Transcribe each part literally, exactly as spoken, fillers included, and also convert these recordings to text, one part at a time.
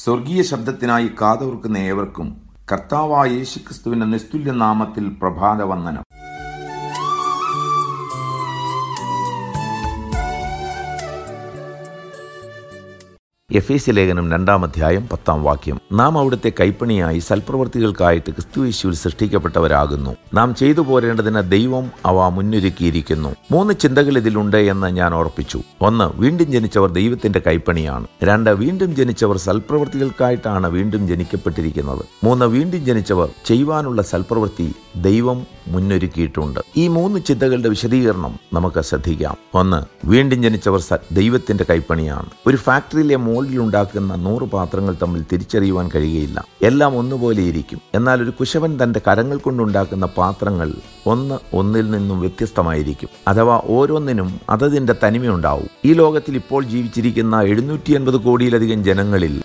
സ്വർഗീയ ശബ്ദത്തിനായി കാതോർക്കുന്ന ഏവർക്കും കർത്താവായ യേശുക്രിസ്തുവിന്റെ നിസ്തുല്യ നാമത്തിൽ പ്രഭാതവന്ദനം. എഫേസ്യലേഖനം രണ്ടാം അധ്യായം പത്താം വാക്യം. നാം അവിടുത്തെ കൈപ്പണിയായി സൽപ്രവർത്തികൾക്കായിട്ട് ക്രിസ്തുയേശുവിൽ സൃഷ്ടിക്കപ്പെട്ടവരാകുന്നു. നാം ചെയ്തു പോരേണ്ടതിന് ദൈവം അവ മുന്നൊരുക്കിയിരിക്കുന്നു. മൂന്ന് ചിന്തകൾ ഇതിലുണ്ട് എന്ന് ഞാൻ ഓർപ്പിച്ചു. ഒന്ന്, വീണ്ടും ജനിച്ചവർ ദൈവത്തിന്റെ കൈപ്പണിയാണ്. രണ്ട്, വീണ്ടും ജനിച്ചവർ സൽപ്രവർത്തികൾക്കായിട്ടാണ് വീണ്ടും ജനിക്കപ്പെട്ടിരിക്കുന്നത്. മൂന്ന്, വീണ്ടും ജനിച്ചവർ ചെയ്യുവാനുള്ള സൽപ്രവൃത്തി ദൈവം മുന്നൊരുക്കിയിട്ടുണ്ട്. ഈ മൂന്ന് ചിന്തകളുടെ വിശദീകരണം നമുക്ക് ശ്രദ്ധിക്കാം. ഒന്ന്, വീണ്ടും ജനിച്ചവർ ദൈവത്തിന്റെ കൈപ്പണിയാണ്. ഒരു ഫാക്ടറിയിലെ മോൾഡിലുണ്ടാക്കുന്ന നൂറ് പാത്രങ്ങൾ തമ്മിൽ തിരിച്ചറിയുവാൻ കഴിയുകയില്ല. എല്ലാം ഒന്നുപോലെയിരിക്കും. എന്നാൽ ഒരു കുശവൻ തന്റെ കരങ്ങൾ കൊണ്ടുണ്ടാക്കുന്ന പാത്രങ്ങൾ ഒന്ന് ഒന്നിൽ നിന്നും വ്യത്യസ്തമായിരിക്കും. അഥവാ ഓരോന്നിനും അതതിന്റെ തനിമയുണ്ടാവും. ഈ ലോകത്തിൽ ഇപ്പോൾ ജീവിച്ചിരിക്കുന്ന എഴുന്നൂറ്റി എൺപത് കോടിയിലധികം ജനങ്ങളിൽ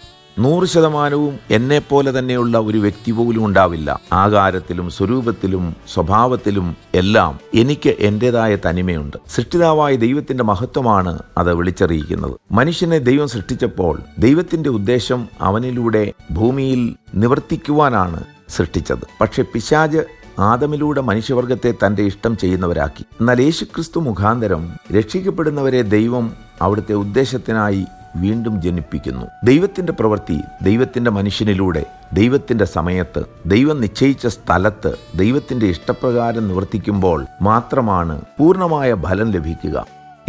നൂറ് ശതമാനവും എന്നെപ്പോലെ തന്നെയുള്ള ഒരു വ്യക്തി പോലും ഉണ്ടാവില്ല. ആകാരത്തിലും സ്വരൂപത്തിലും സ്വഭാവത്തിലും എല്ലാം എനിക്ക് എൻ്റെതായ തനിമയുണ്ട്. സൃഷ്ടിതാവായ ദൈവത്തിന്റെ മഹത്വമാണ് അത് വിളിച്ചറിയിക്കുന്നത്. മനുഷ്യനെ ദൈവം സൃഷ്ടിച്ചപ്പോൾ ദൈവത്തിന്റെ ഉദ്ദേശം അവനിലൂടെ ഭൂമിയിൽ നിവർത്തിക്കുവാനാണ് സൃഷ്ടിച്ചത്. പക്ഷെ പിശാച് ആദമിലൂടെ മനുഷ്യവർഗത്തെ തന്റെ ഇഷ്ടം ചെയ്യുന്നവരാക്കി. എന്നാൽ യേശുക്രിസ്തു മുഖാന്തരം രക്ഷിക്കപ്പെടുന്നവരെ ദൈവം അവിടുത്തെ ഉദ്ദേശത്തിനായി വീണ്ടും ജനിപ്പിക്കുന്നു. ദൈവത്തിന്റെ പ്രവൃത്തി ദൈവത്തിന്റെ മനുഷ്യനിലൂടെ ദൈവത്തിന്റെ സമയത്ത് ദൈവം നിശ്ചയിച്ച സ്ഥലത്ത് ദൈവത്തിന്റെ ഇഷ്ടപ്രകാരം നിവർത്തിക്കുമ്പോൾ മാത്രമാണ് പൂർണ്ണമായ ഫലം ലഭിക്കുക.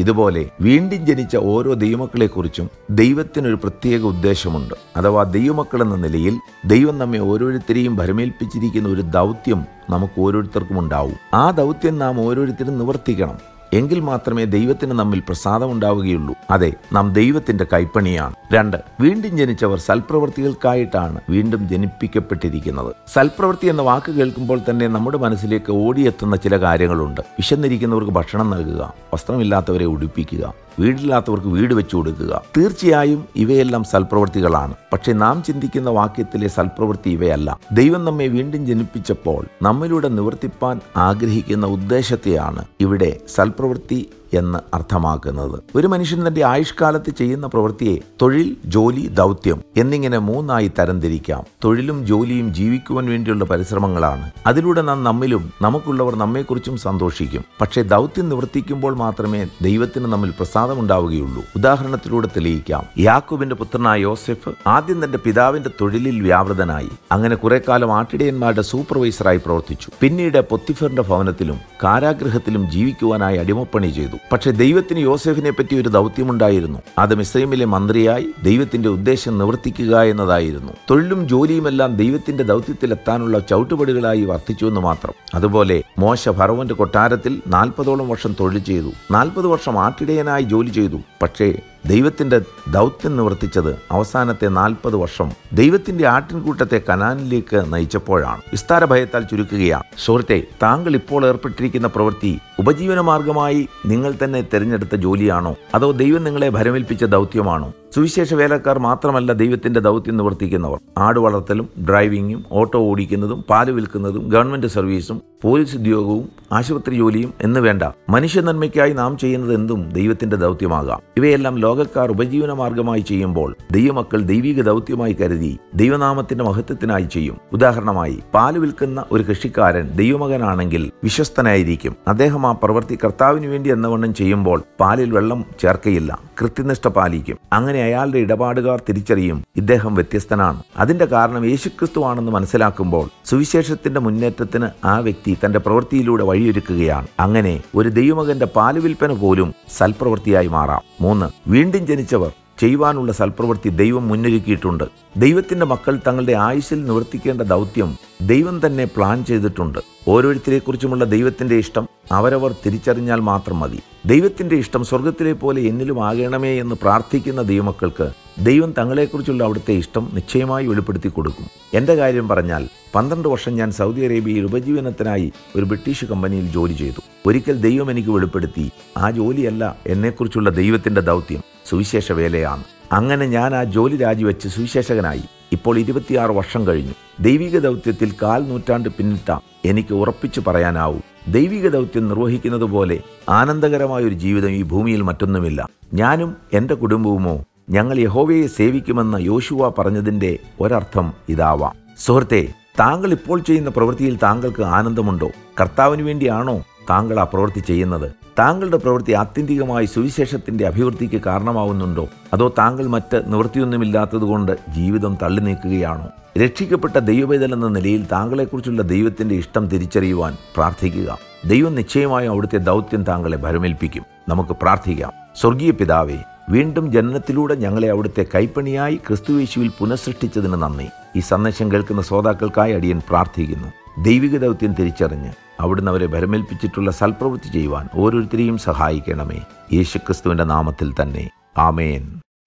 ഇതുപോലെ വീണ്ടും ജനിച്ച ഓരോ ദൈവമക്കളെക്കുറിച്ചും ദൈവത്തിനൊരു പ്രത്യേക ഉദ്ദേശമുണ്ട്. അഥവാ ദൈവമക്കളെന്ന നിലയിൽ ദൈവം നമ്മെ ഓരോരുത്തരെയും ഭരമേൽപ്പിച്ചിരിക്കുന്ന ഒരു ദൗത്യം നമുക്ക് ഓരോരുത്തർക്കും ഉണ്ടാവും. ആ ദൗത്യം നാം ഓരോരുത്തരും നിവർത്തിക്കണം. എങ്കിൽ മാത്രമേ ദൈവത്തിന് നമ്മിൽ പ്രസാദമുണ്ടാവുകയുള്ളൂ. അതെ, നാം ദൈവത്തിന്റെ കൈപ്പണിയാണ്. രണ്ട്, വീണ്ടും ജനിച്ചവർ സൽപ്രവൃത്തികൾക്കായിട്ടാണ് വീണ്ടും ജനിപ്പിക്കപ്പെട്ടിരിക്കുന്നത്. സൽപ്രവൃത്തി എന്ന വാക്ക് കേൾക്കുമ്പോൾ തന്നെ നമ്മുടെ മനസ്സിലേക്ക് ഓടിയെത്തുന്ന ചില കാര്യങ്ങളുണ്ട്. വിശന്നിരിക്കുന്നവർക്ക് ഭക്ഷണം നൽകുക, വസ്ത്രമില്ലാത്തവരെ ഉടുപ്പിക്കുക, വീടില്ലാത്തവർക്ക് വീട് വെച്ചു കൊടുക്കുക. തീർച്ചയായും ഇവയെല്ലാം സൽപ്രവൃത്തികളാണ്. പക്ഷെ നാം ചിന്തിക്കുന്ന വാക്യത്തിലെ സൽപ്രവൃത്തി ഇവയല്ല. ദൈവം നമ്മെ വീണ്ടും ജനിപ്പിച്ചപ്പോൾ നമ്മിലൂടെ നിവർത്തിപ്പാൻ ആഗ്രഹിക്കുന്ന ഉദ്ദേശത്തെയാണ് ഇവിടെ സൽപ്രവൃത്തി എന്ന് അർത്ഥമാക്കുന്നത്. ഒരു മനുഷ്യൻ തന്റെ ആയുഷ്കാലത്ത് ചെയ്യുന്ന പ്രവൃത്തിയെ തൊഴിൽ, ജോലി, ദൗത്യം എന്നിങ്ങനെ മൂന്നായി തരംതിരിക്കാം. തൊഴിലും ജോലിയും ജീവിക്കുവാൻ വേണ്ടിയുള്ള പരിശ്രമങ്ങളാണ്. അതിലൂടെ നാം നമ്മിലും നമുക്കുള്ളവർ നമ്മെക്കുറിച്ചും സന്തോഷിക്കും. പക്ഷേ ദൗത്യം നിവർത്തിക്കുമ്പോൾ മാത്രമേ ദൈവത്തിന് നമ്മിൽ പ്രസാദമുണ്ടാവുകയുള്ളൂ. ഉദാഹരണത്തിലൂടെ തെളിയിക്കാം. യാക്കോബിന്റെ പുത്രനായ യോസെഫ് ആദ്യം തന്റെ പിതാവിന്റെ തൊഴിലിൽ വ്യാപൃതനായി. അങ്ങനെ കുറെ കാലം ആട്ടിടയന്മാരുടെ സൂപ്പർവൈസറായി പ്രവർത്തിച്ചു. പിന്നീട് പൊത്തിഫറിന്റെ ഭവനത്തിലും കാരാഗ്രഹത്തിലും ജീവിക്കുവാനായി അടിമപ്പണി ചെയ്തു. പക്ഷെ ദൈവത്തിന് യോസെഫിനെ പറ്റി ഒരു ദൗത്യമുണ്ടായിരുന്നു. അത് മിസ്രൈമിലെ മന്ത്രിയായി ദൈവത്തിന്റെ ഉദ്ദേശം നിവർത്തിക്കുക എന്നതായിരുന്നു. തൊഴിലും ജോലിയുമെല്ലാം ദൈവത്തിന്റെ ദൗത്യത്തിലെത്താനുള്ള ചവിട്ടുപടികളായി വർത്തിച്ചു എന്ന് മാത്രം. അതുപോലെ മോശ ഫറവോന്റെ കൊട്ടാരത്തിൽ നാൽപ്പതോളം വർഷം തൊഴിൽ ചെയ്തു. നാൽപ്പത് വർഷം ആട്ടിടയനായി ജോലി ചെയ്തു. പക്ഷേ ദൈവത്തിന്റെ ദൗത്യം നിവർത്തിച്ചത് അവസാനത്തെ നാൽപ്പത് വർഷം ദൈവത്തിന്റെ ആട്ടിൻകൂട്ടത്തെ കനാനിലേക്ക് നയിച്ചപ്പോഴാണ്. വിസ്താര ഭയത്താൽ ചുരുക്കുകയാണ്. സുഹൃത്തെ, താങ്കൾ ഇപ്പോൾ ഏർപ്പെട്ടിരിക്കുന്ന പ്രവൃത്തി ഉപജീവനമാർഗമായി നിങ്ങൾ തന്നെ തിരഞ്ഞെടുത്ത ജോലിയാണോ, അതോ ദൈവം നിങ്ങളെ ഭരമേൽപ്പിച്ച ദൗത്യമാണോ? സുവിശേഷ വേലക്കാർ മാത്രമല്ല ദൈവത്തിന്റെ ദൗത്യം നിവർത്തിക്കുന്നവർ. ആട് വളർത്തലും ഡ്രൈവിംഗും ഓട്ടോ ഓടിക്കുന്നതും പാല് വിൽക്കുന്നതും ഗവൺമെന്റ് സർവീസും പോലീസ് ഉദ്യോഗവും ആശുപത്രി ജോലിയും എന്ന് വേണ്ട, മനുഷ്യ നന്മയ്ക്കായി നാം ചെയ്യുന്നത് എന്തും ദൈവത്തിന്റെ ദൗത്യമാകാം. ഇവയെല്ലാം ലോകക്കാർ ഉപജീവന മാർഗമായി ചെയ്യുമ്പോൾ ദൈവമക്കൾ ദൈവിക ദൗത്യമായി കരുതി ദൈവനാമത്തിന്റെ മഹത്വത്തിനായി ചെയ്യും. ഉദാഹരണമായി, പാല് വിൽക്കുന്ന ഒരു കൃഷിക്കാരൻ ദൈവമകനാണെങ്കിൽ വിശ്വസ്തനായിരിക്കും. അദ്ദേഹം ആ പ്രവൃത്തി കർത്താവിന് വേണ്ടി എന്നവണ്ണം ചെയ്യുമ്പോൾ പാലിൽ വെള്ളം ചേർക്കയില്ല, കൃത്യനിഷ്ഠ പാലിക്കും. അങ്ങനെ അയാളുടെ ഇടപാടുകാർ തിരിച്ചറിയും ഇദ്ദേഹം വ്യത്യസ്തനാണ്, അതിന്റെ കാരണം യേശുക്രിസ്തു ആണെന്ന് മനസ്സിലാക്കുമ്പോൾ സുവിശേഷത്തിന്റെ മുന്നേറ്റത്തിന് ആ വ്യക്തി തന്റെ പ്രവൃത്തിയിലൂടെ വഴിയൊരുക്കുകയാണ്. അങ്ങനെ ഒരു ദൈവമകന്റെ പാല് വിൽപ്പന പോലും സൽപ്രവൃത്തിയായി മാറാം. മൂന്ന്, വീണ്ടും ജനിച്ചവർ ചെയ്യുവാനുള്ള സൽപ്രവൃത്തി ദൈവം മുന്നൊരുക്കിയിട്ടുണ്ട്. ദൈവത്തിന്റെ മക്കൾ തങ്ങളുടെ ആയുസ്സിൽ നിവർത്തിക്കേണ്ട ദൗത്യം ദൈവം തന്നെ പ്ലാൻ ചെയ്തിട്ടുണ്ട്. ഓരോരുത്തരെക്കുറിച്ചുമുള്ള ദൈവത്തിന്റെ ഇഷ്ടം അവരവർ തിരിച്ചറിഞ്ഞാൽ മാത്രം മതി. ദൈവത്തിന്റെ ഇഷ്ടം സ്വർഗത്തിലെ പോലെ എന്നിലും ആകണമേ എന്ന് പ്രാർത്ഥിക്കുന്ന ദൈവമക്കൾക്ക് ദൈവം തങ്ങളെക്കുറിച്ചുള്ള അവിടുത്തെ ഇഷ്ടം നിശ്ചയമായി വെളിപ്പെടുത്തി കൊടുക്കും. എൻ്റെ കാര്യം പറഞ്ഞാൽ, പന്ത്രണ്ട് വർഷം ഞാൻ സൗദി അറേബ്യയിൽ ഉപജീവനത്തിനായി ഒരു ബ്രിട്ടീഷ് കമ്പനിയിൽ ജോലി ചെയ്തു. ഒരിക്കൽ ദൈവം എനിക്ക് വെളിപ്പെടുത്തി, ആ ജോലിയല്ല എന്നെക്കുറിച്ചുള്ള ദൈവത്തിന്റെ ദൗത്യം, സുവിശേഷ വേലയാണ്. അങ്ങനെ ഞാൻ ആ ജോലി രാജിവെച്ച് സുവിശേഷകനായി. ഇപ്പോൾ ഇരുപത്തിയാറ് വർഷം കഴിഞ്ഞു. ദൈവിക ദൗത്യത്തിൽ കാൽ നൂറ്റാണ്ട് പിന്നിട്ട എനിക്ക് ഉറപ്പിച്ചു പറയാനാവും, ദൈവിക ദൗത്യം നിർവഹിക്കുന്നത് പോലെ ആനന്ദകരമായ ഒരു ജീവിതം ഈ ഭൂമിയിൽ മറ്റൊന്നുമില്ല. ഞാനും എൻ്റെ കുടുംബവുമോ ഞങ്ങൾ യഹോവയെ സേവിക്കുമെന്ന് യോശുവ പറഞ്ഞതിൻ്റെ ഒരർത്ഥം ഇതാവാം. സുഹൃത്തെ, താങ്കൾ ഇപ്പോൾ ചെയ്യുന്ന പ്രവൃത്തിയിൽ താങ്കൾക്ക് ആനന്ദമുണ്ടോ? കർത്താവിന് വേണ്ടിയാണോ താങ്കൾ ആ പ്രവൃത്തി ചെയ്യുന്നത്? താങ്കളുടെ പ്രവൃത്തി ആത്യന്തികമായി സുവിശേഷത്തിൻ്റെ അഭിവൃദ്ധിക്ക് കാരണമാവുന്നുണ്ടോ? അതോ താങ്കൾ മറ്റ് നിവൃത്തിയൊന്നുമില്ലാത്തതുകൊണ്ട് ജീവിതം തള്ളി നീക്കുകയാണോ? രക്ഷിക്കപ്പെട്ട ദൈവവേദലെന്ന നിലയിൽ താങ്കളെക്കുറിച്ചുള്ള ദൈവത്തിൻ്റെ ഇഷ്ടം തിരിച്ചറിയുവാൻ പ്രാർത്ഥിക്കുക. ദൈവം നിശ്ചയമായും അവിടുത്തെ ദൗത്യം താങ്കളെ ഭരമേൽപ്പിക്കും. നമുക്ക് പ്രാർത്ഥിക്കാം. സ്വർഗീയ പിതാവേ, വീണ്ടും ജനനത്തിലൂടെ ഞങ്ങളെ അവിടുത്തെ കൈപ്പണിയായി ക്രിസ്തുയേശുവിൽ പുനഃസൃഷ്ടിച്ചതിന് നന്ദി. ഈ സന്ദേശം കേൾക്കുന്ന ശ്രോതാക്കൾക്കായി അടിയൻ പ്രാർത്ഥിക്കുന്നു. ദൈവിക ദൗത്യം തിരിച്ചറിഞ്ഞ് അവിടുന്ന് അവരെ ഭരമേൽപ്പിച്ചിട്ടുള്ള സൽപ്രവൃത്തി ചെയ്യുവാൻ ഓരോരുത്തരെയും സഹായിക്കണമേ. യേശുക്രിസ്തുവിൻ്റെ നാമത്തിൽ തന്നെ, ആമേൻ.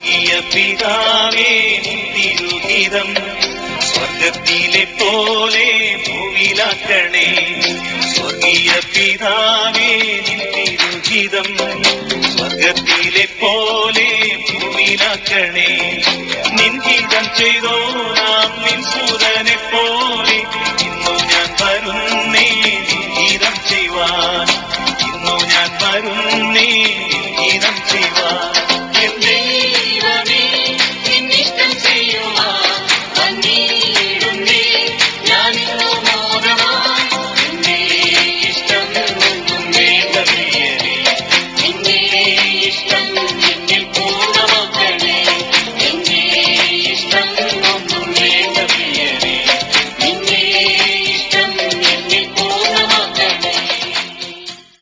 സ്വർഗ്ഗത്തിലെ പോലെ ഭൂമിയിലാക്കണേ. നിൻഹിതം ചെയ്തോ നാം നിൻ സൂതനെ പോലെ. ഇന്നു ഞാൻ വരുന്നേ നിൻ ഹിതം ചെയ്യുവാൻ. ഇന്നു ഞാൻ വരുന്നേ.